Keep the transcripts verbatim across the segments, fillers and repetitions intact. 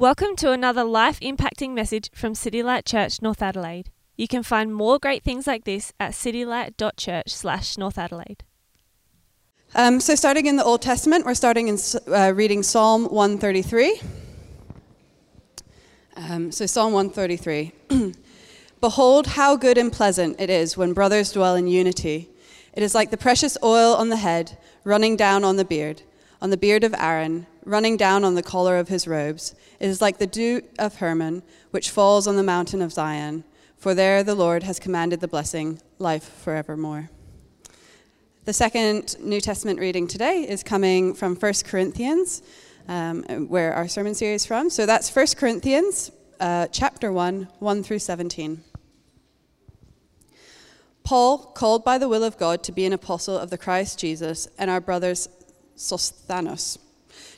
Welcome to another life-impacting message from City Light Church, North Adelaide. You can find more great things like this at citylight.church slash North Adelaide. Um, so starting in the Old Testament, we're starting in uh, reading Psalm one thirty-three. Um, so Psalm one thirty-three. Behold, how good and pleasant it is when brothers dwell in unity. It is like the precious oil on the head, running down on the beard, on the beard of Aaron, running down on the collar of his robes. It is like the dew of Hermon, which falls on the mountain of Zion. For there the Lord has commanded the blessing, life forevermore. The second New Testament reading today is coming from First Corinthians, um, where our sermon series is from. So that's First Corinthians uh, chapter one, one through seventeen. Paul, called by the will of God to be an apostle of the Christ Jesus, and our brothers Sosthenes,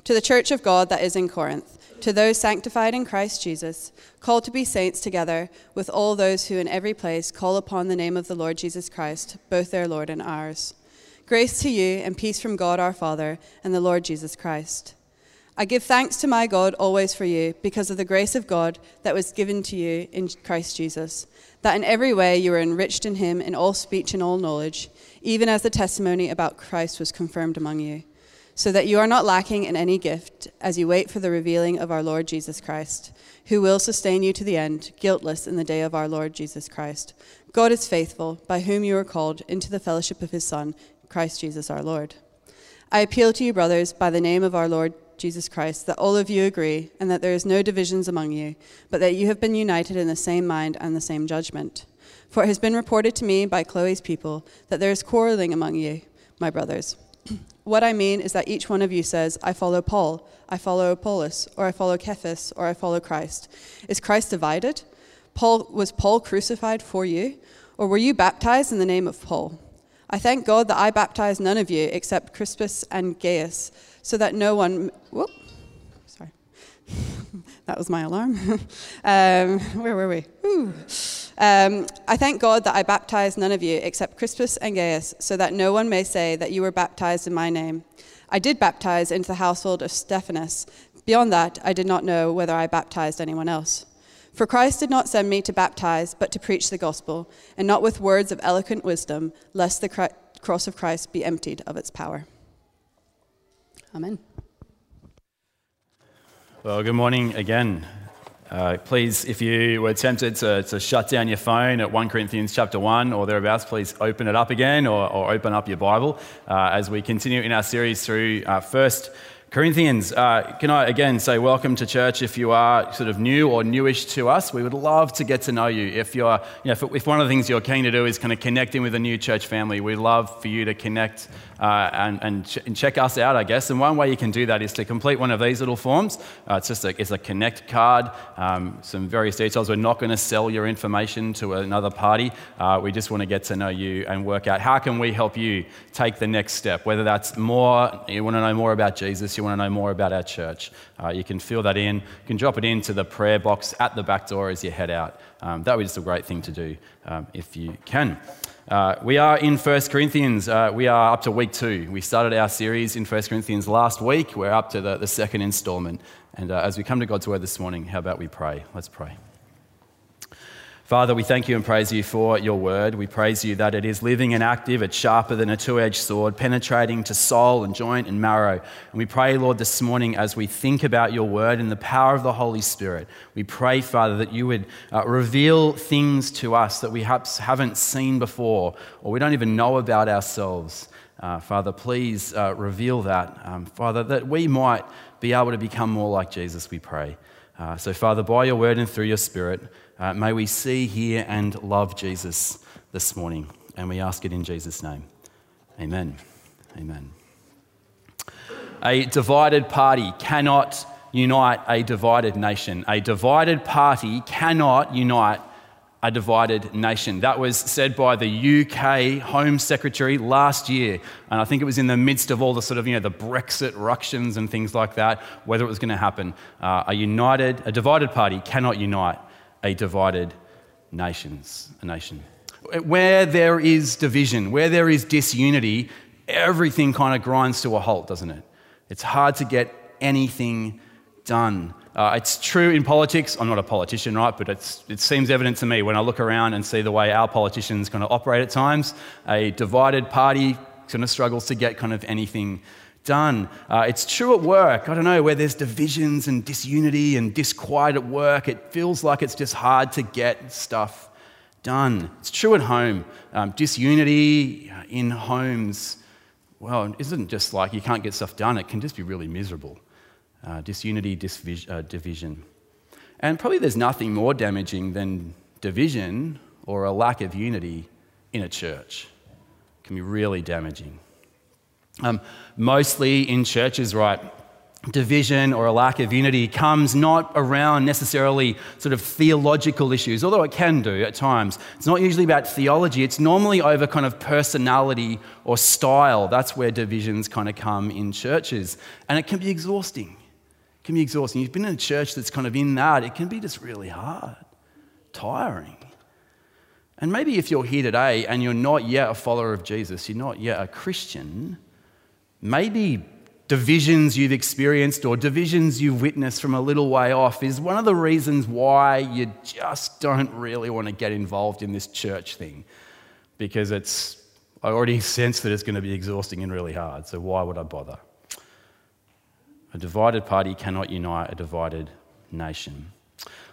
to the church of God that is in Corinth, to those sanctified in Christ Jesus, called to be saints together with all those who in every place call upon the name of the Lord Jesus Christ, both their Lord and ours. Grace to you and peace from God our Father and the Lord Jesus Christ. I give thanks to my God always for you because of the grace of God that was given to you in Christ Jesus, that in every way you were enriched in him in all speech and all knowledge, even as the testimony about Christ was confirmed among you, so that you are not lacking in any gift as you wait for the revealing of our Lord Jesus Christ, who will sustain you to the end, guiltless in the day of our Lord Jesus Christ. God is faithful, by whom you are called into the fellowship of his Son, Christ Jesus our Lord. I appeal to you, brothers, by the name of our Lord Jesus Christ, that all of you agree and that there is no divisions among you, but that you have been united in the same mind and the same judgment. For it has been reported to me by Chloe's people that there is quarreling among you, my brothers. What I mean is that each one of you says, I follow Paul, I follow Apollos, or I follow Cephas, or I follow Christ. Is Christ divided? Paul, was Paul crucified for you? Or were you baptized in the name of Paul? I thank God that I baptized none of you except Crispus and Gaius, so that no one... Whoop, sorry. That was my alarm. um, where were we? Ooh. Um, I thank God that I baptized none of you except Crispus and Gaius, so that no one may say that you were baptized in my name. I did baptize into the household of Stephanus. Beyond that, I did not know whether I baptized anyone else. For Christ did not send me to baptize, but to preach the gospel, and not with words of eloquent wisdom, lest the cri- cross of Christ be emptied of its power. Amen. Well, good morning again. Uh, please, if you were tempted to, to shut down your phone at First Corinthians chapter one or thereabouts, please open it up again or, or open up your Bible uh, as we continue in our series through uh, First Corinthians. Uh, can I again say welcome to church. If you are sort of new or newish to us, we would love to get to know you. If you're, you know, if, if one of the things you're keen to do is kind of connecting with a new church family, we'd love for you to connect Uh, and, and, ch- and check us out, I guess. And one way you can do that is to complete one of these little forms. Uh, it's just a, it's a connect card, um, some various details. We're not going to sell your information to another party. Uh, we just want to get to know you and work out how can we help you take the next step, whether that's more, you want to know more about Jesus, you want to know more about our church. Uh, you can fill that in. You can drop it into the prayer box at the back door as you head out. Um, that would be just a great thing to do um, if you can. Uh, we are in First Corinthians. Uh, we are up to week two. We started our series in First Corinthians last week. We're up to the, the second installment. And uh, as we come to God's word this morning, how about we pray? Let's pray. Father, we thank you and praise you for your word. We praise you that it is living and active. It's sharper than a two-edged sword, penetrating to soul and joint and marrow. And we pray, Lord, this morning as we think about your word and the power of the Holy Spirit, we pray, Father, that you would uh, reveal things to us that we haven't seen before or we don't even know about ourselves. Uh, Father, please uh, reveal that, um, Father, that we might be able to become more like Jesus, we pray. Uh, so, Father, by your word and through your Spirit, Uh, may we see, hear, and love Jesus this morning. And we ask it in Jesus' name. Amen. Amen. A divided party cannot unite a divided nation. A divided party cannot unite a divided nation. That was said by the U K Home Secretary last year. And I think it was in the midst of all the sort of, you know, the Brexit ructions and things like that, whether it was going to happen. Uh, a united, a divided party cannot unite a divided nations, a nation. Where there is division, where there is disunity, everything kind of grinds to a halt, doesn't it? It's hard to get anything done. Uh, it's true in politics. I'm not a politician, right? But it's, it seems evident to me when I look around and see the way our politicians kind of operate at times. A divided party kind of struggles to get kind of anything done. Uh, it's true at work. I don't know, where there's divisions and disunity and disquiet at work, it feels like it's just hard to get stuff done. It's true at home. Um, disunity in homes, well, it isn't just like you can't get stuff done. It can just be really miserable. Uh, disunity, disvis- uh, division. And probably there's nothing more damaging than division or a lack of unity in a church. It can be really damaging. Um, mostly in churches, right, division or a lack of unity comes not around necessarily sort of theological issues, although it can do at times. It's not usually about theology. It's normally over kind of personality or style. That's where divisions kind of come in churches. And it can be exhausting. It can be exhausting. You've been in a church that's kind of in that. It can be just really hard, tiring. And maybe if you're here today and you're not yet a follower of Jesus, you're not yet a Christian, maybe divisions you've experienced or divisions you've witnessed from a little way off is one of the reasons why you just don't really want to get involved in this church thing, because it's, I already sense that it's going to be exhausting and really hard, so why would I bother? A divided party cannot unite a divided nation.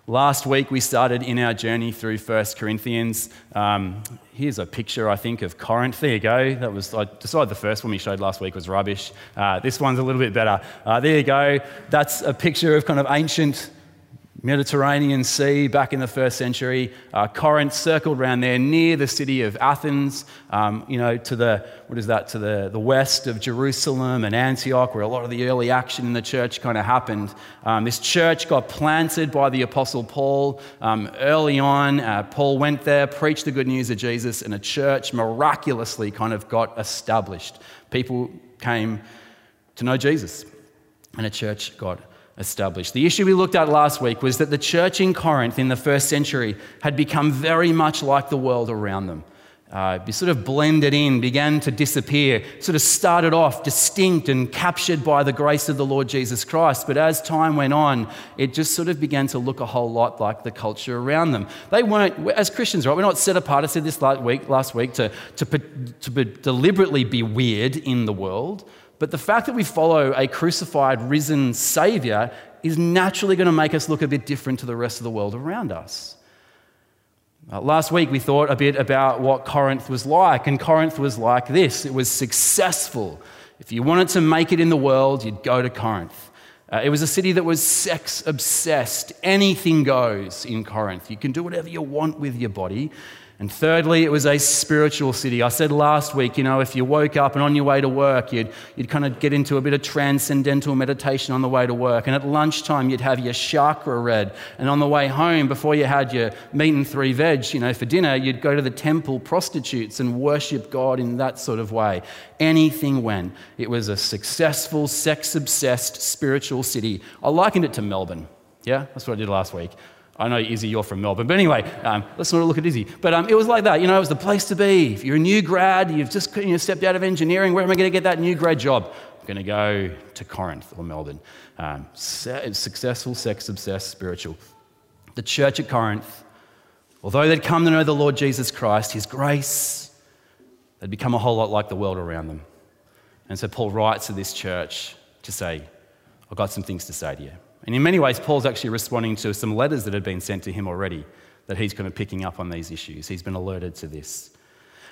Last week we started in our journey through First Corinthians. Um, here's a picture, I think, of Corinth. There you go. That was, I decided the first one we showed last week was rubbish. Uh, this one's a little bit better. Uh, there you go. That's a picture of kind of ancient Mediterranean Sea back in the first century. Uh, Corinth circled around there near the city of Athens, um, you know, to the, what is that, to the, the west of Jerusalem and Antioch, where a lot of the early action in the church kind of happened. Um, this church got planted by the Apostle Paul um, early on. Uh, Paul went there, preached the good news of Jesus, and a church miraculously kind of got established. People came to know Jesus, and a church got established. The issue we looked at last week was that the church in Corinth in the first century had become very much like the world around them. Uh, it sort of blended in, began to disappear, sort of started off distinct and captured by the grace of the Lord Jesus Christ. But as time went on, it just sort of began to look a whole lot like the culture around them. They weren't, as Christians, right, we're not set apart. I said this last week, last week to, to, to be deliberately be weird in the world. But the fact that we follow a crucified, risen Saviour is naturally going to make us look a bit different to the rest of the world around us. Uh, last week we thought a bit about what Corinth was like, and Corinth was like this. It was successful. If you wanted to make it in the world, you'd go to Corinth. Uh, it was a city that was sex-obsessed. Anything goes in Corinth. You can do whatever you want with your body. And thirdly, it was a spiritual city. I said last week, you know, if you woke up and on your way to work, you'd you'd kind of get into a bit of transcendental meditation on the way to work. And at lunchtime, you'd have your chakra read. And on the way home, before you had your meat and three veg, you know, for dinner, you'd go to the temple prostitutes and worship God in that sort of way. Anything went. It was a successful, sex-obsessed spiritual city. I likened it to Melbourne. Yeah, that's what I did last week. I know, Izzy, you're from Melbourne. But anyway, um, let's not look at Izzy. But um, it was like that. You know, it was the place to be. If you're a new grad, you've just you know, stepped out of engineering, where am I going to get that new grad job? I'm going to go to Corinth or Melbourne. Um, successful, sex-obsessed, spiritual. The church at Corinth, although they'd come to know the Lord Jesus Christ, His grace, they'd become a whole lot like the world around them. And so Paul writes to this church to say, I've got some things to say to you. And in many ways, Paul's actually responding to some letters that had been sent to him already, that he's kind of picking up on these issues. He's been alerted to this.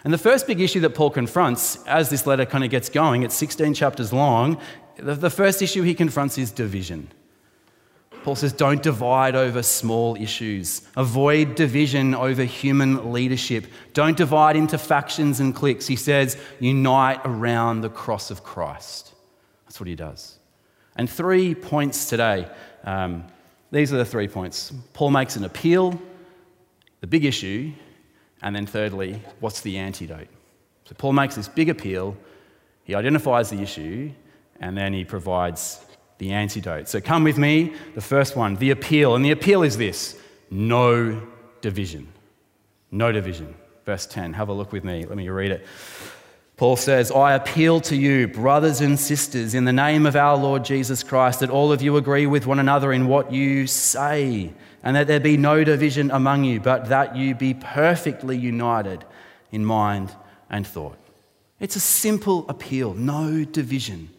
And the first big issue that Paul confronts, as this letter kind of gets going, it's sixteen chapters long, the first issue he confronts is division. Paul says, don't divide over small issues. Avoid division over human leadership. Don't divide into factions and cliques. He says, unite around the cross of Christ. That's what he does. And three points today. Um, these are the three points. Paul makes an appeal, the big issue, and then thirdly, what's the antidote? So Paul makes this big appeal, he identifies the issue, and then he provides the antidote. So come with me, the first one, the appeal. And the appeal is this, no division. No division. Verse ten, have a look with me. Let me read it. Paul says, I appeal to you, brothers and sisters, in the name of our Lord Jesus Christ, that all of you agree with one another in what you say, and that there be no division among you, but that you be perfectly united in mind and thought. It's a simple appeal, no division.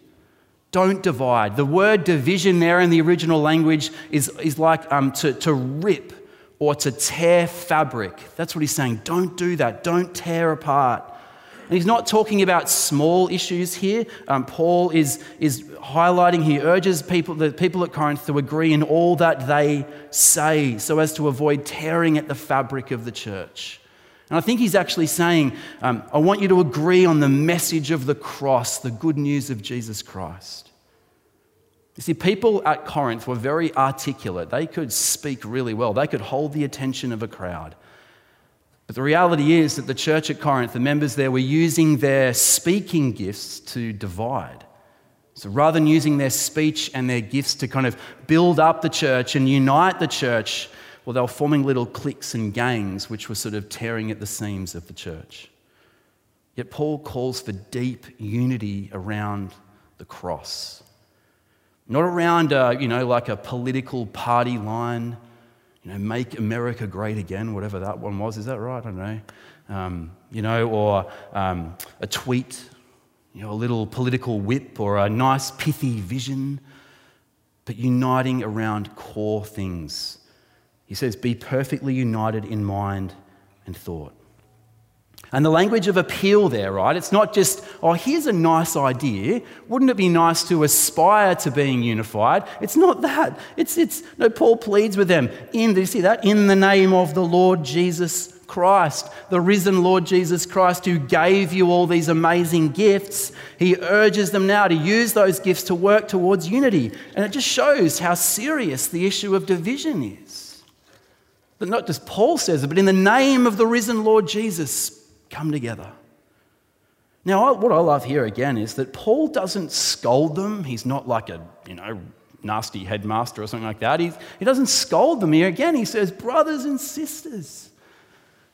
Don't divide. The word division there in the original language is, is like um, to, to rip or to tear fabric. That's what he's saying. Don't do that. Don't tear apart. And he's not talking about small issues here. Um, Paul is, is highlighting, he urges people, the people at Corinth to agree in all that they say so as to avoid tearing at the fabric of the church. And I think he's actually saying, um, I want you to agree on the message of the cross, the good news of Jesus Christ. You see, people at Corinth were very articulate. They could speak really well. They could hold the attention of a crowd. But the reality is that the church at Corinth, the members there, were using their speaking gifts to divide. So rather than using their speech and their gifts to kind of build up the church and unite the church, well, they were forming little cliques and gangs which were sort of tearing at the seams of the church. Yet Paul calls for deep unity around the cross. Not around, a, you know, like a political party line, you know, make America great again, whatever that one was. Is that right? I don't know. Um, you know, or um, a tweet, you know, a little political whip or a nice pithy vision, but uniting around core things. He says, be perfectly united in mind and thought. And the language of appeal there, right? It's not just, oh, here's a nice idea. Wouldn't it be nice to aspire to being unified? It's not that. It's, it's, no, Paul pleads with them. In, do you see that? In the name of the Lord Jesus Christ, the risen Lord Jesus Christ, who gave you all these amazing gifts. He urges them now to use those gifts to work towards unity. And it just shows how serious the issue of division is. But not just Paul says it, but in the name of the risen Lord Jesus, come together. Now, what I love here again is that Paul doesn't scold them. He's not like a, you know, nasty headmaster or something like that. He's, he doesn't scold them here again. He says, brothers and sisters,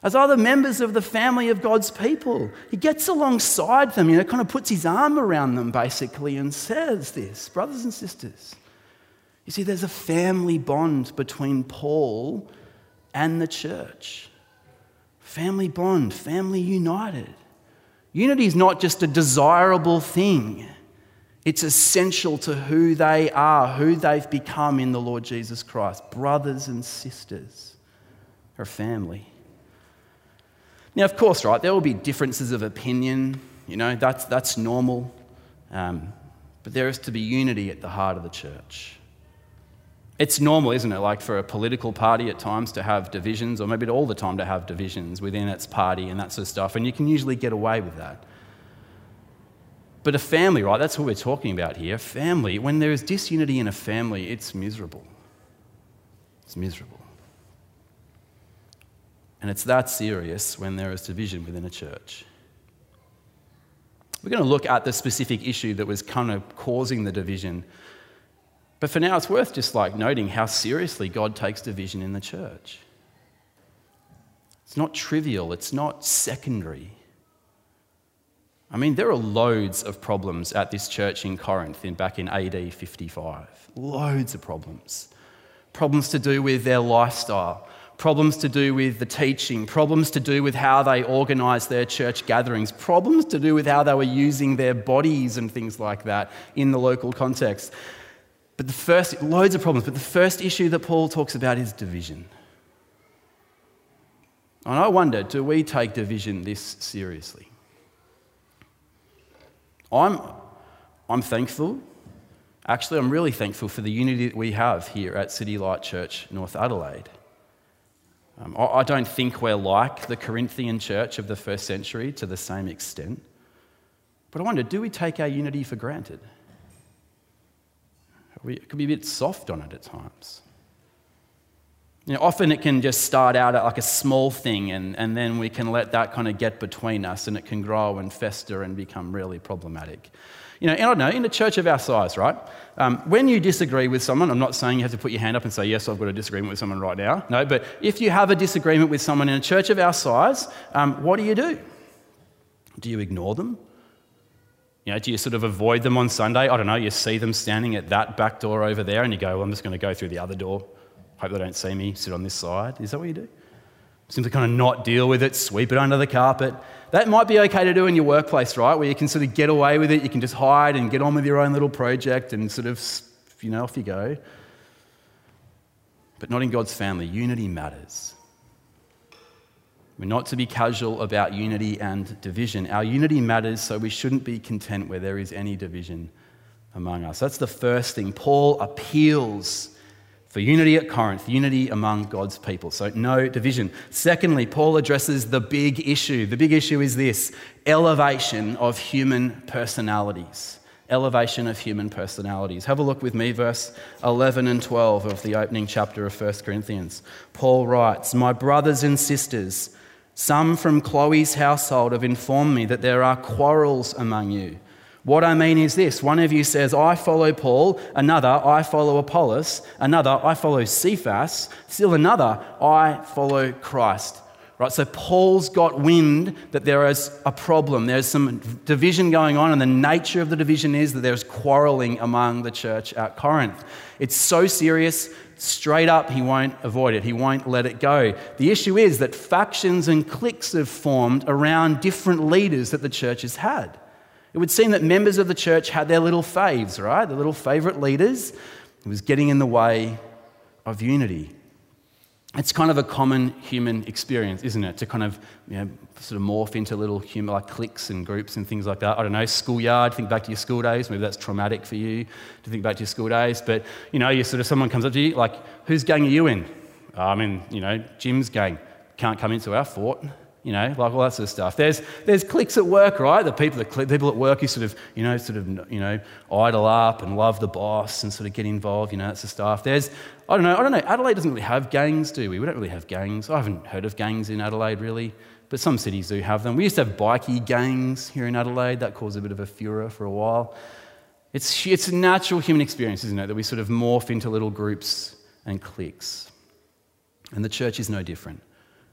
as other members of the family of God's people, he gets alongside them, you know, kind of puts his arm around them basically and says this, brothers and sisters. You see, there's a family bond between Paul and the church. Family bond, family united. Unity is not just a desirable thing. It's essential to who they are, who they've become in the Lord Jesus Christ. Brothers and sisters are family. Now, of course, right, there will be differences of opinion. You know, that's, that's normal. Um, but there is to be unity at the heart of the church. It's normal, isn't it, like for a political party at times to have divisions, or maybe all the time to have divisions within its party and that sort of stuff, and you can usually get away with that. But a family, right, that's what we're talking about here. Family, when there is disunity in a family, it's miserable. It's miserable. And it's that serious when there is division within a church. We're going to look at the specific issue that was kind of causing the division. But for now, it's worth just like noting how seriously God takes division in the church. It's not trivial. It's not secondary. I mean, there are loads of problems at this church in Corinth in, back in A D fifty-five. Loads of problems. Problems to do with their lifestyle. Problems to do with the teaching. Problems to do with how they organised their church gatherings. Problems to do with how they were using their bodies and things like that in the local context. But the first, loads of problems, but the first issue that Paul talks about is division. And I wonder, do we take division this seriously? I'm, I'm thankful. Actually, I'm really thankful for the unity that we have here at City Light Church, North Adelaide. Um, I, I don't think we're like the Corinthian church of the first century to the same extent. But I wonder, do we take our unity for granted? We could be a bit soft on it at times. You know, often it can just start out at like a small thing and, and then we can let that kind of get between us and it can grow and fester and become really problematic. You know, and I don't know, in a church of our size, right, um, when you disagree with someone, I'm not saying you have to put your hand up and say, yes, I've got a disagreement with someone right now. No, but if you have a disagreement with someone in a church of our size, um, what do you do? Do you ignore them? You know, do you sort of avoid them on Sunday? I don't know, you see them standing at that back door over there and you go, well, I'm just going to go through the other door. Hope they don't see me, sit on this side. Is that what you do? Simply kind of not deal with it, sweep it under the carpet. That might be okay to do in your workplace, right, where you can sort of get away with it, you can just hide and get on with your own little project and sort of, you know, off you go. But not in God's family. Unity matters. We're not to be casual about unity and division. Our unity matters, so we shouldn't be content where there is any division among us. That's the first thing. Paul appeals for unity at Corinth, unity among God's people. So no division. Secondly, Paul addresses the big issue. The big issue is this: elevation of human personalities. Elevation of human personalities. Have a look with me, verse eleven and twelve of the opening chapter of First Corinthians. Paul writes, "My brothers and sisters, some from Chloe's household have informed me that there are quarrels among you. What I mean is this, one of you says, I follow Paul, another, I follow Apollos, another, I follow Cephas, still another, I follow Christ." Right, so Paul's got wind that there is a problem. There's some division going on, and the nature of the division is that there's quarreling among the church at Corinth. It's so serious, straight up, he won't avoid it. He won't let it go. The issue is that factions and cliques have formed around different leaders that the church has had. It would seem that members of the church had their little faves, right? Their little favourite leaders. It was getting in the way of unity. It's kind of a common human experience, isn't it? To kind of, you know, sort of morph into little human, like cliques and groups and things like that. I don't know, schoolyard, think back to your school days. Maybe that's traumatic for you to think back to your school days. But, you know, you sort of, someone comes up to you, like, whose gang are you in? Oh, I'm in, you know, Jim's gang. Can't come into our fort. You know, like all that sort of stuff. There's there's cliques at work, right? The people that click, people at work who sort of, you know, sort of, you know, idle up and love the boss and sort of get involved, you know, that's the stuff. There's, I don't know, I don't know, Adelaide doesn't really have gangs, do we? We don't really have gangs. I haven't heard of gangs in Adelaide, really, but some cities do have them. We used to have bikie gangs here in Adelaide. That caused a bit of a furor for a while. It's, it's a natural human experience, isn't it, that we sort of morph into little groups and cliques. And the church is no different.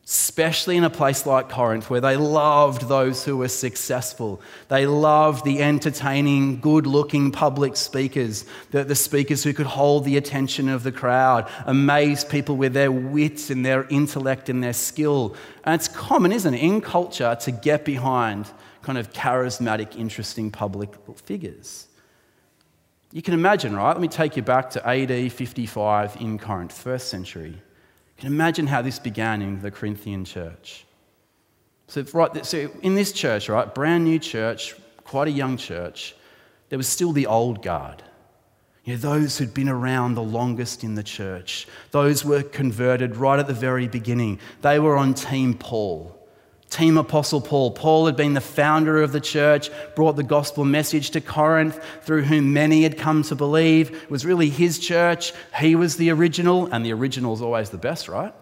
Especially in a place like Corinth, where they loved those who were successful. They loved the entertaining, good-looking public speakers, the, the speakers who could hold the attention of the crowd, amaze people with their wits and their intellect and their skill. And it's common, isn't it, in culture to get behind kind of charismatic, interesting public figures. You can imagine, right? Let me take you back to A D fifty-five in Corinth, first century. You can imagine how this began in the Corinthian church. So, right, so in this church, right, brand new church, quite a young church, there was still the old guard. You know, those who'd been around the longest in the church. Those were converted right at the very beginning. They were on Team Paul. Team Apostle Paul. Paul had been the founder of the church, brought the gospel message to Corinth, through whom many had come to believe. It was really his church. He was the original, and the original is always the best, right?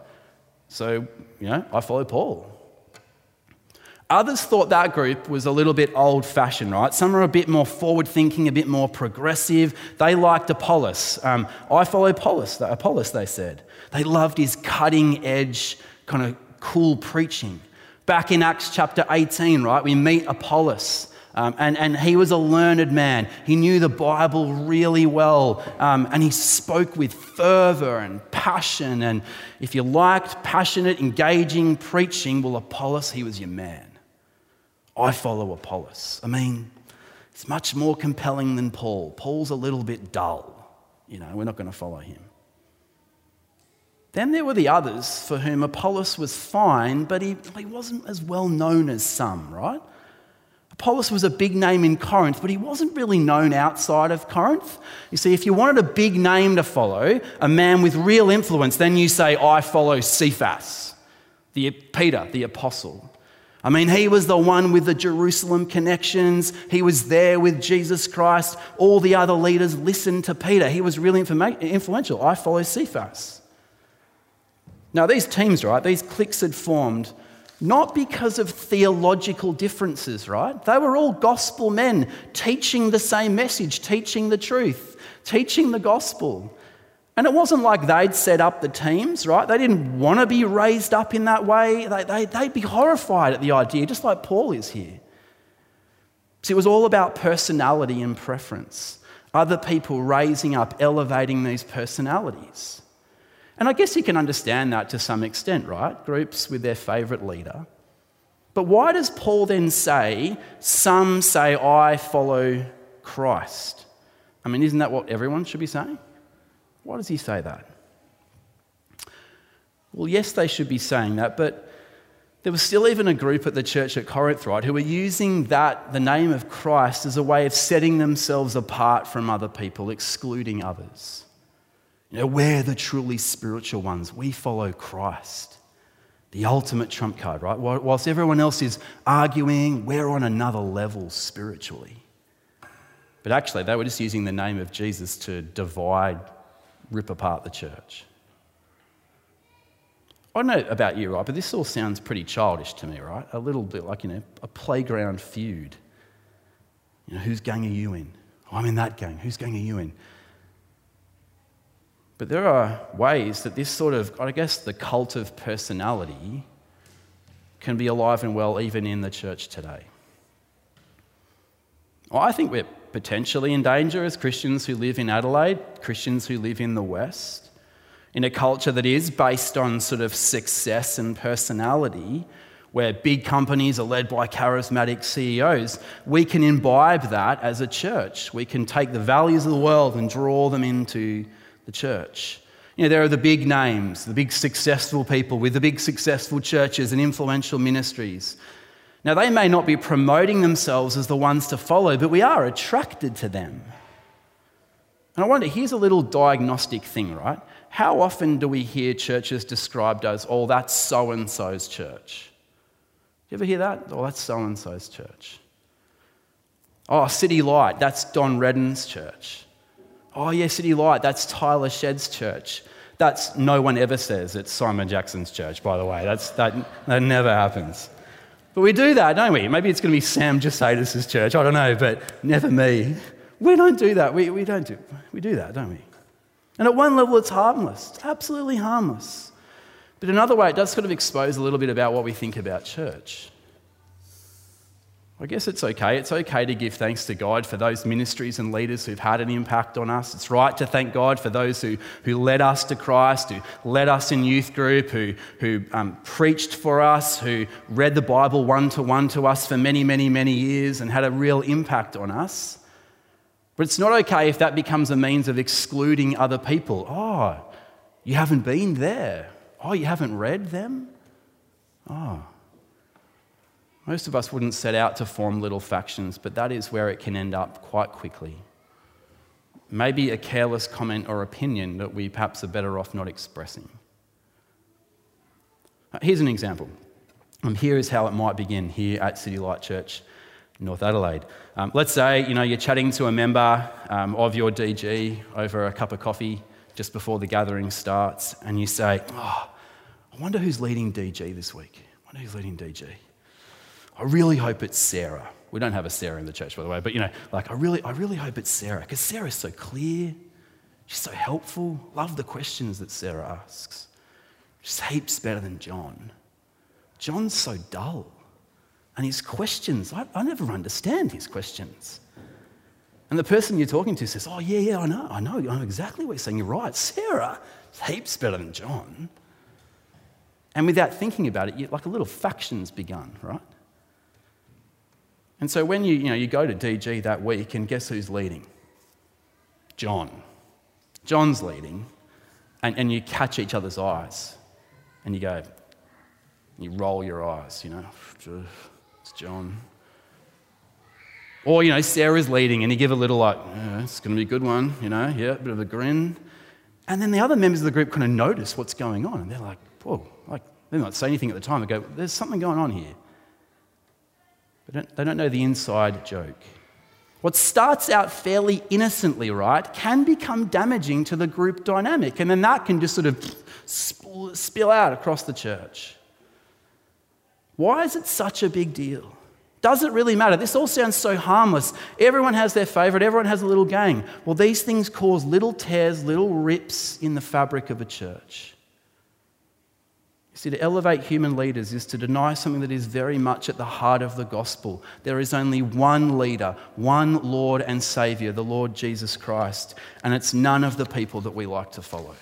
So, you know, I follow Paul. Others thought that group was a little bit old-fashioned, right? Some are a bit more forward-thinking, a bit more progressive. They liked Apollos. Um, I follow Apollos, Apollos, they said. They loved his cutting-edge, kind of cool preaching. Back in Acts chapter eighteen, right, we meet Apollos, um, and, and he was a learned man. He knew the Bible really well, um, and he spoke with fervour and passion. And if you liked passionate, engaging preaching, well, Apollos, he was your man. I follow Apollos. I mean, it's much more compelling than Paul. Paul's a little bit dull. You know, we're not going to follow him. Then there were the others for whom Apollos was fine, but he, he wasn't as well known as some, right? Apollos was a big name in Corinth, but he wasn't really known outside of Corinth. You see, if you wanted a big name to follow, a man with real influence, then you say, I follow Cephas, the Peter, the apostle. I mean, he was the one with the Jerusalem connections. He was there with Jesus Christ. All the other leaders listened to Peter. He was really influential. I follow Cephas. Now, these teams, right, these cliques had formed not because of theological differences, right? They were all gospel men teaching the same message, teaching the truth, teaching the gospel. And it wasn't like they'd set up the teams, right? They didn't want to be raised up in that way. They, they, they'd be horrified at the idea, just like Paul is here. See, it was all about personality and preference. Other people raising up, elevating these personalities. And I guess you can understand that to some extent, right? Groups with their favourite leader. But why does Paul then say, some say I follow Christ? I mean, isn't that what everyone should be saying? Why does he say that? Well, yes, they should be saying that, but there was still even a group at the church at Corinth, right, who were using that, the name of Christ, as a way of setting themselves apart from other people, excluding others. You know, we're the truly spiritual ones. We follow Christ, the ultimate trump card, right? Whilst everyone else is arguing, we're on another level spiritually. But actually, they were just using the name of Jesus to divide, rip apart the church. I don't know about you, right, but this all sounds pretty childish to me, right? A little bit like, you know, a playground feud. You know, whose gang are you in? Oh, I'm in that gang. Whose gang are you in? But there are ways that this sort of, I guess, the cult of personality can be alive and well even in the church today. Well, I think we're potentially in danger as Christians who live in Adelaide, Christians who live in the West. In a culture that is based on sort of success and personality, where big companies are led by charismatic C E Os, we can imbibe that as a church. We can take the values of the world and draw them into the church. You know, there are the big names, the big successful people with the big successful churches and influential ministries. Now, they may not be promoting themselves as the ones to follow, but we are attracted to them. And I wonder, here's a little diagnostic thing, right? How often do we hear churches described as, oh, that's so-and-so's church? You ever hear that? Oh, that's so-and-so's church. Oh, City Light, that's Don Redden's church. Oh, yeah, City Light, that's Tyler Shedd's church. That's, no one ever says it's Simon Jackson's church, by the way. That's That, that never happens. But we do that, don't we? Maybe it's going to be Sam Jasadis' church. I don't know, but never me. We don't do that. We, we don't do, we do that, don't we? And at one level, it's harmless. It's absolutely harmless. But another way, it does sort of expose a little bit about what we think about church. I guess it's okay. It's okay to give thanks to God for those ministries and leaders who've had an impact on us. It's right to thank God for those who, who led us to Christ, who led us in youth group, who, who um, preached for us, who read the Bible one-to-one to us for many, many, many years and had a real impact on us. But it's not okay if that becomes a means of excluding other people. Oh, you haven't been there. Oh, you haven't read them? Oh. Most of us wouldn't set out to form little factions, but that is where it can end up quite quickly. Maybe a careless comment or opinion that we perhaps are better off not expressing. Here's an example. Um, here is how it might begin here at City Light Church, North Adelaide. Um, let's say, you know, you're chatting to a member um, of your D G over a cup of coffee just before the gathering starts, and you say, oh, I wonder who's leading D G this week. I wonder who's leading D G. I really hope it's Sarah. We don't have a Sarah in the church, by the way, but, you know, like, I really, I really hope it's Sarah, because Sarah's so clear. She's so helpful. Love the questions that Sarah asks. She's heaps better than John. John's so dull. And his questions, I, I never understand his questions. And the person you're talking to says, oh, yeah, yeah, I know, I know, I know exactly what you're saying. You're right, Sarah is heaps better than John. And without thinking about it, like a little faction's begun, right? And so when you, you know, you go to D G that week, and guess who's leading? John. John's leading, and, and you catch each other's eyes, and you go, you roll your eyes, you know, John. Or, you know, Sarah's leading and you give a little like, yeah, it's going to be a good one, you know, yeah, a bit of a grin. And then the other members of the group kind of notice what's going on and they're like, whoa, like they're not saying anything at the time. They go, there's something going on here. But don't, they don't know the inside joke. What starts out fairly innocently, right, can become damaging to the group dynamic, and then that can just sort of sp- spill out across the church. Why is it such a big deal? Does it really matter? This all sounds so harmless. Everyone has their favourite. Everyone has a little gang. Well, these things cause little tears, little rips in the fabric of a church. See, to elevate human leaders is to deny something that is very much at the heart of the gospel. There is only one leader, one Lord and Saviour, the Lord Jesus Christ, and it's none of the people that we like to follow.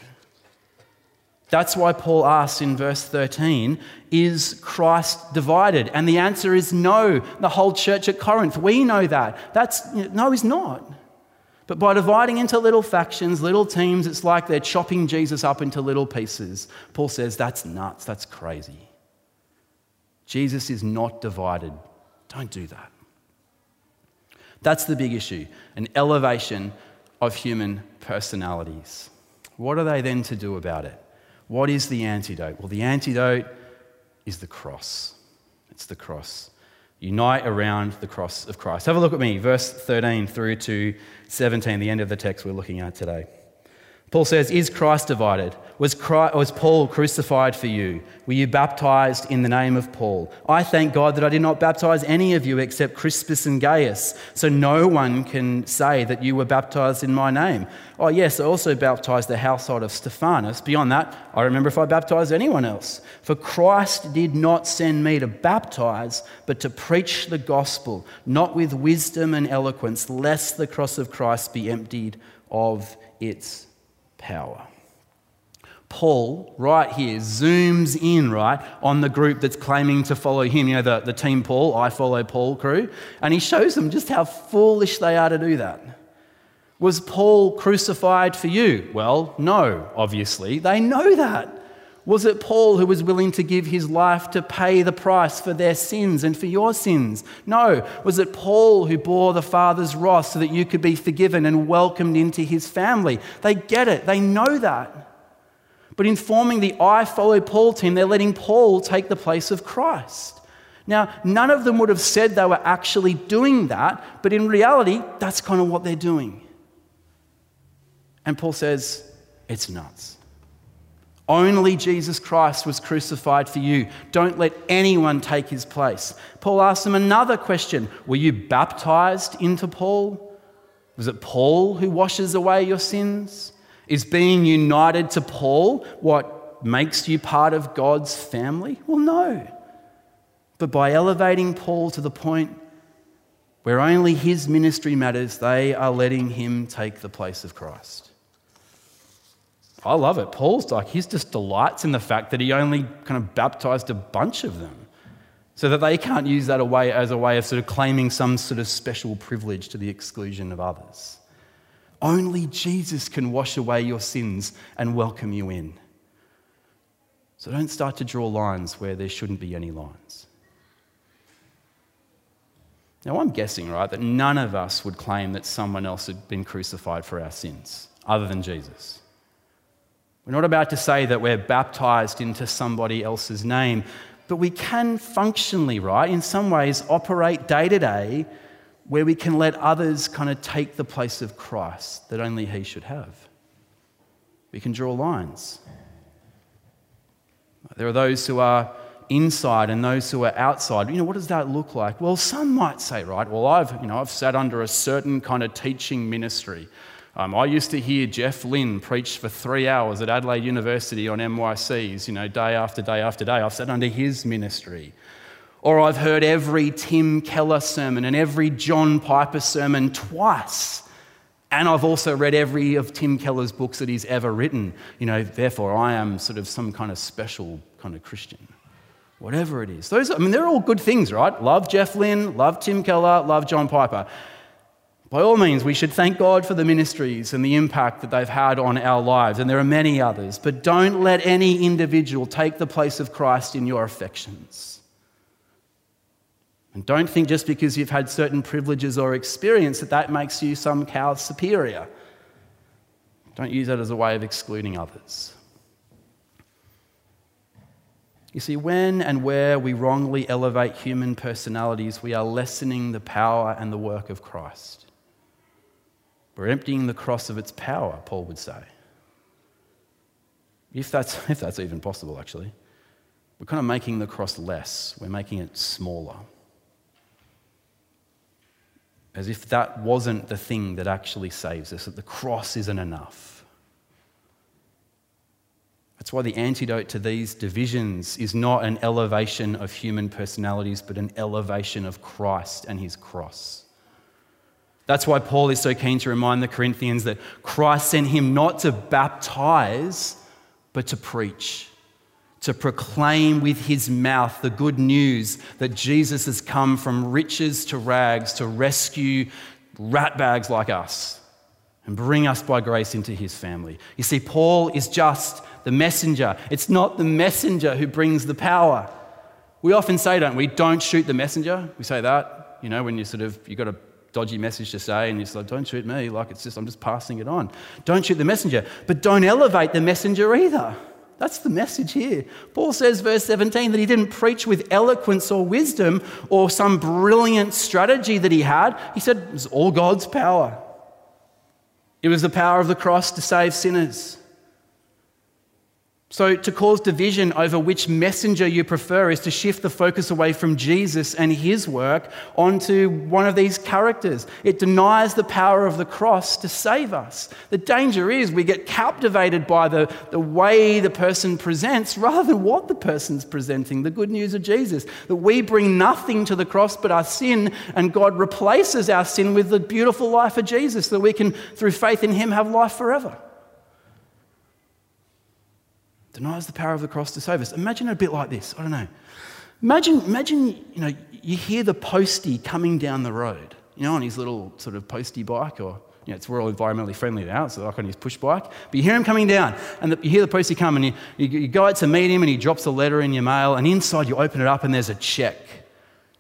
That's why Paul asks in verse thirteen, is Christ divided? And the answer is no. The whole church at Corinth, we know that. That's, no, he's not. But by dividing into little factions, little teams, it's like they're chopping Jesus up into little pieces. Paul says, that's nuts, that's crazy. Jesus is not divided. Don't do that. That's the big issue, an elevation of human personalities. What are they then to do about it? What is the antidote? Well, the antidote is the cross. It's the cross. Unite around the cross of Christ. Have a look at me, verse thirteen through to seventeen, the end of the text we're looking at today. Paul says, is Christ divided? Was Christ, was Paul crucified for you? Were you baptized in the name of Paul? I thank God that I did not baptize any of you except Crispus and Gaius, so no one can say that you were baptized in my name. Oh yes, I also baptized the household of Stephanus. Beyond that, I remember if I baptized anyone else. For Christ did not send me to baptize, but to preach the gospel, not with wisdom and eloquence, lest the cross of Christ be emptied of its power. Paul, right here, zooms in, right, on the group that's claiming to follow him, you know, the, the Team Paul, I Follow Paul crew, and he shows them just how foolish they are to do that. Was Paul crucified for you? Well, no, obviously. They know that. Was it Paul who was willing to give his life to pay the price for their sins and for your sins? No. Was it Paul who bore the Father's wrath so that you could be forgiven and welcomed into his family? They get it. They know that. But in forming the I Follow Paul team, they're letting Paul take the place of Christ. Now, none of them would have said they were actually doing that, but in reality, that's kind of what they're doing. And Paul says, it's nuts. Only Jesus Christ was crucified for you. Don't let anyone take his place. Paul asks them another question. Were you baptized into Paul? Was it Paul who washes away your sins? Is being united to Paul what makes you part of God's family? Well, no. But by elevating Paul to the point where only his ministry matters, they are letting him take the place of Christ. I love it. Paul's like, he just delights in the fact that he only kind of baptized a bunch of them so that they can't use that away as a way of sort of claiming some sort of special privilege to the exclusion of others. Only Jesus can wash away your sins and welcome you in. So don't start to draw lines where there shouldn't be any lines. Now, I'm guessing, right, that none of us would claim that someone else had been crucified for our sins other than Jesus. We're not about to say that we're baptized into somebody else's name, but we can functionally, right, in some ways operate day to day where we can let others kind of take the place of Christ that only he should have. We can draw lines. There are those who are inside and those who are outside. You know, what does that look like? Well, some might say, right, well, I've, you know, I've sat under a certain kind of teaching ministry. Um, I used to hear Jeff Lynn preach for three hours at Adelaide University on M Y Cs, you know, day after day after day. I've sat under his ministry. Or I've heard every Tim Keller sermon and every John Piper sermon twice. And I've also read every of Tim Keller's books that he's ever written. You know, therefore I am sort of some kind of special kind of Christian. Whatever it is. Those, I mean, they're all good things, right? Love Jeff Lynn, love Tim Keller, love John Piper. By all means, we should thank God for the ministries and the impact that they've had on our lives, and there are many others, but don't let any individual take the place of Christ in your affections. And don't think just because you've had certain privileges or experience that that makes you somehow superior. Don't use that as a way of excluding others. You see, when and where we wrongly elevate human personalities, we are lessening the power and the work of Christ. We're emptying the cross of its power, Paul would say. If that's, if that's even possible, actually. We're kind of making the cross less. We're making it smaller. As if that wasn't the thing that actually saves us, that the cross isn't enough. That's why the antidote to these divisions is not an elevation of human personalities, but an elevation of Christ and his cross. That's why Paul is so keen to remind the Corinthians that Christ sent him not to baptize, but to preach, to proclaim with his mouth the good news that Jesus has come from riches to rags to rescue rat bags like us and bring us by grace into his family. You see, Paul is just the messenger. It's not the messenger who brings the power. We often say, don't we, don't shoot the messenger. We say that, you know, when you sort of, you've got a dodgy message to say and it's like, don't shoot me, like it's just, I'm just passing it on. Don't shoot the messenger, but don't elevate the messenger either. That's the message here. Paul says, verse seventeen, that he didn't preach with eloquence or wisdom or some brilliant strategy that he had. He said it was all God's power. It was the power of the cross to save sinners. So to cause division over which messenger you prefer is to shift the focus away from Jesus and his work onto one of these characters. It denies the power of the cross to save us. The danger is we get captivated by the, the way the person presents rather than what the person's presenting, the good news of Jesus, that we bring nothing to the cross but our sin, and God replaces our sin with the beautiful life of Jesus, that we can, through faith in him, have life forever. Denies the power of the cross to save us. Imagine it a bit like this. I don't know. Imagine, imagine, you know, you hear the postie coming down the road, you know, on his little sort of postie bike, or, you know, it's, we're all environmentally friendly now, so like on his push bike. But you hear him coming down, and the, you hear the postie come, and you, you, you go out to meet him, and he drops a letter in your mail, and inside you open it up, and there's a check.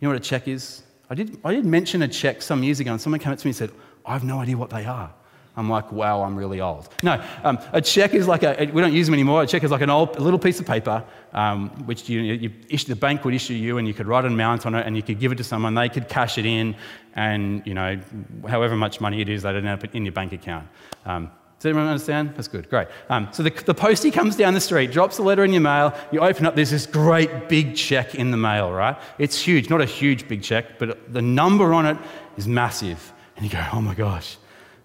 You know what a check is? I did, I did mention a check some years ago, and someone came up to me and said, I have no idea what they are. I'm like, wow, I'm really old. No, um, a check is like a, we don't use them anymore. A check is like an old a little piece of paper, um, which you, you issue, the bank would issue you, and you could write an amount on it, and you could give it to someone. They could cash it in, and, you know, however much money it is, they don't have it in your bank account. Um, does everyone understand? That's good, great. Um, so the, the postie comes down the street, drops a letter in your mail. You open up, there's this great big check in the mail, right? It's huge, not a huge big check, but the number on it is massive. And you go, oh my gosh.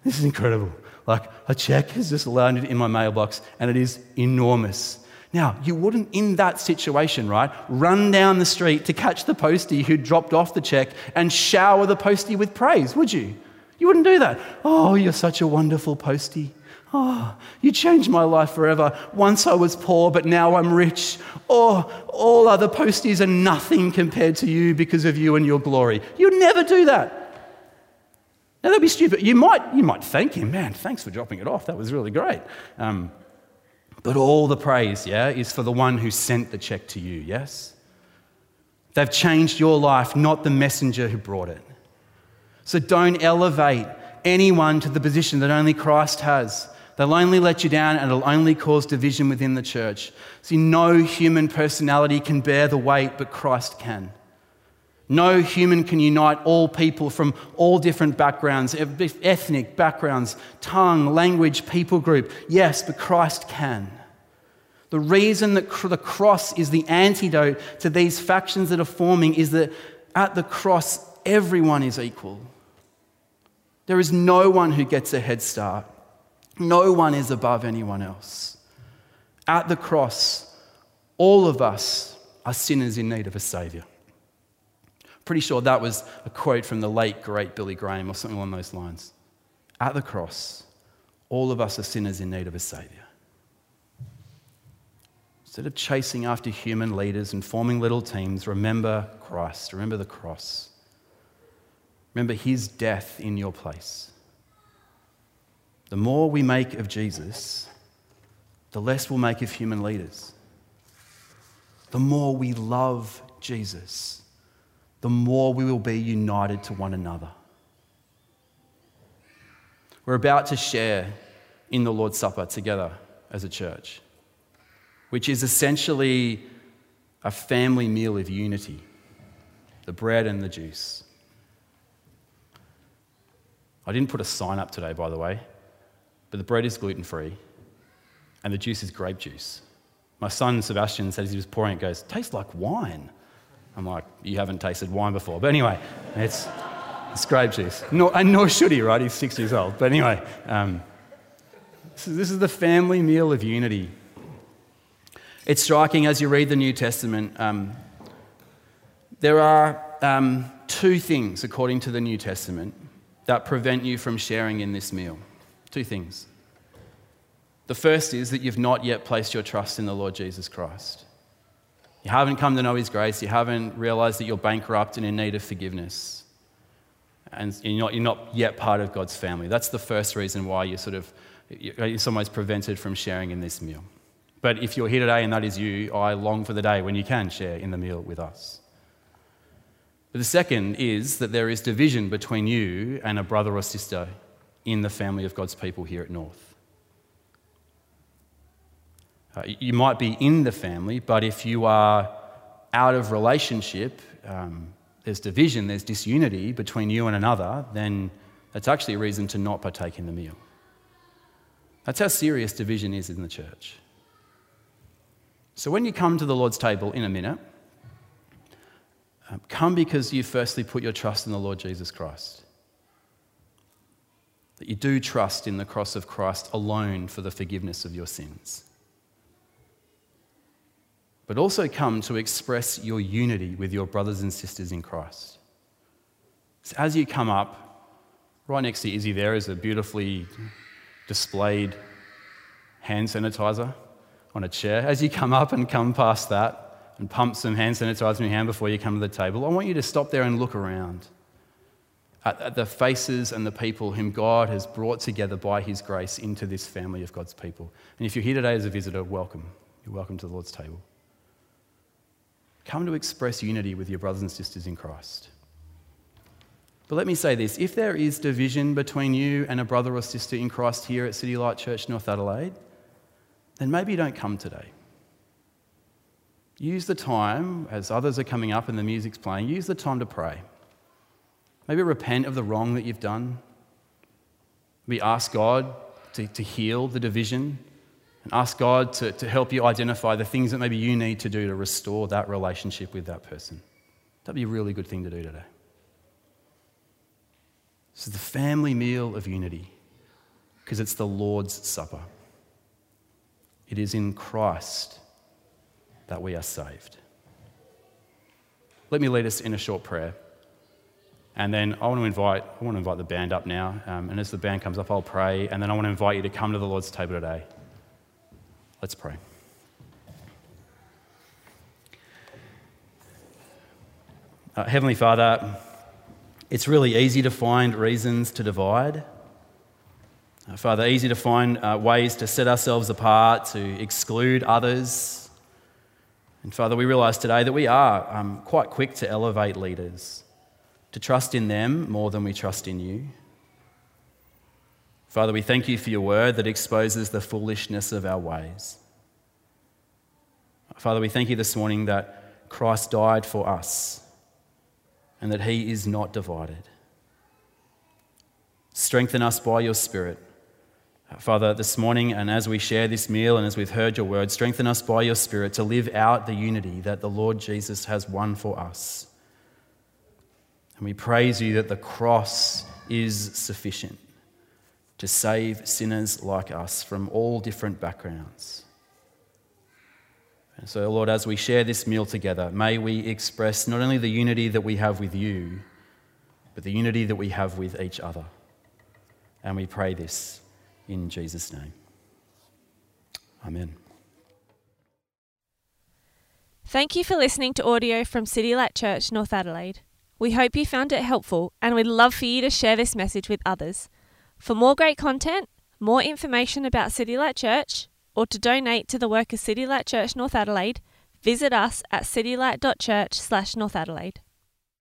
This is incredible. Like, a check has just landed in my mailbox, and it is enormous. Now, you wouldn't, in that situation, right, run down the street to catch the postie who dropped off the check and shower the postie with praise, would you? You wouldn't do that. Oh, you're such a wonderful postie. Oh, you changed my life forever. Once I was poor, but now I'm rich. Oh, all other posties are nothing compared to you because of you and your glory. You'd never do that. Now, that'd be stupid. You might, you might thank him, man, thanks for dropping it off. That was really great. Um, but all the praise, yeah, is for the one who sent the check to you, yes? They've changed your life, not the messenger who brought it. So don't elevate anyone to the position that only Christ has. They'll only let you down, and it'll only cause division within the church. See, no human personality can bear the weight, but Christ can. No human can unite all people from all different backgrounds, ethnic backgrounds, tongue, language, people group. Yes, but Christ can. The reason that the cross is the antidote to these factions that are forming is that at the cross, everyone is equal. There is no one who gets a head start. No one is above anyone else. At the cross, all of us are sinners in need of a saviour. Pretty sure that was a quote from the late, great Billy Graham or something along those lines. At the cross, all of us are sinners in need of a saviour. Instead of chasing after human leaders and forming little teams, remember Christ, remember the cross. Remember his death in your place. The more we make of Jesus, the less we'll make of human leaders. The more we love Jesus, the more we will be united to one another. We're about to share in the Lord's Supper together as a church, which is essentially a family meal of unity, the bread and the juice. I didn't put a sign up today, by the way, but the bread is gluten-free and the juice is grape juice. My son, Sebastian, said as he was pouring it, goes, tastes like wine. I'm like, you haven't tasted wine before. But anyway, it's, it's grape juice. Nor, and nor should he, right? He's six years old. But anyway, um, so this is the family meal of unity. It's striking as you read the New Testament. Um, there are um, two things, according to the New Testament, that prevent you from sharing in this meal. Two things. The first is that you've not yet placed your trust in the Lord Jesus Christ. You haven't come to know his grace. You haven't realized that you're bankrupt and in need of forgiveness. And you're not, you're not yet part of God's family. That's the first reason why you're sort of, you're in some ways prevented from sharing in this meal. But if you're here today and that is you, I long for the day when you can share in the meal with us. But the second is that there is division between you and a brother or sister in the family of God's people here at North. Uh, you might be in the family, but if you are out of relationship, um, there's division, there's disunity between you and another, then that's actually a reason to not partake in the meal. That's how serious division is in the church. So when you come to the Lord's table in a minute, um, come because you firstly put your trust in the Lord Jesus Christ. That you do trust in the cross of Christ alone for the forgiveness of your sins. But also come to express your unity with your brothers and sisters in Christ. So as you come up, right next to Izzy there is a beautifully displayed hand sanitizer on a chair. As you come up and come past that and pump some hand sanitizer in your hand before you come to the table, I want you to stop there and look around at, at the faces and the people whom God has brought together by his grace into this family of God's people. And if you're here today as a visitor, welcome. You're welcome to the Lord's table. Come to express unity with your brothers and sisters in Christ. But let me say this, if there is division between you and a brother or sister in Christ here at City Light Church, North Adelaide, then maybe don't come today. Use the time, as others are coming up and the music's playing, use the time to pray. Maybe repent of the wrong that you've done. Maybe ask God to, to heal the division. And ask God to, to help you identify the things that maybe you need to do to restore that relationship with that person. That'd be a really good thing to do today. This is the family meal of unity because it's the Lord's Supper. It is in Christ that we are saved. Let me lead us in a short prayer. And then I want to invite, I want to invite the band up now. Um, and as the band comes up, I'll pray. And then I want to invite you to come to the Lord's table today. Let's pray. Uh, Heavenly Father, it's really easy to find reasons to divide. Uh, Father, easy to find uh, ways to set ourselves apart, to exclude others. And Father, we realise today that we are um, quite quick to elevate leaders, to trust in them more than we trust in you. Father, we thank you for your word that exposes the foolishness of our ways. Father, we thank you this morning that Christ died for us and that he is not divided. Strengthen us by your Spirit. Father, this morning and as we share this meal and as we've heard your word, strengthen us by your Spirit to live out the unity that the Lord Jesus has won for us. And we praise you that the cross is sufficient to save sinners like us from all different backgrounds. And so, Lord, as we share this meal together, may we express not only the unity that we have with you, but the unity that we have with each other. And we pray this in Jesus' name. Amen. Thank you for listening to audio from City Light Church, North Adelaide. We hope you found it helpful, and we'd love for you to share this message with others. For more great content, more information about City Light Church, or to donate to the work of City Light Church North Adelaide, visit us at citylight dot church slash North Adelaide.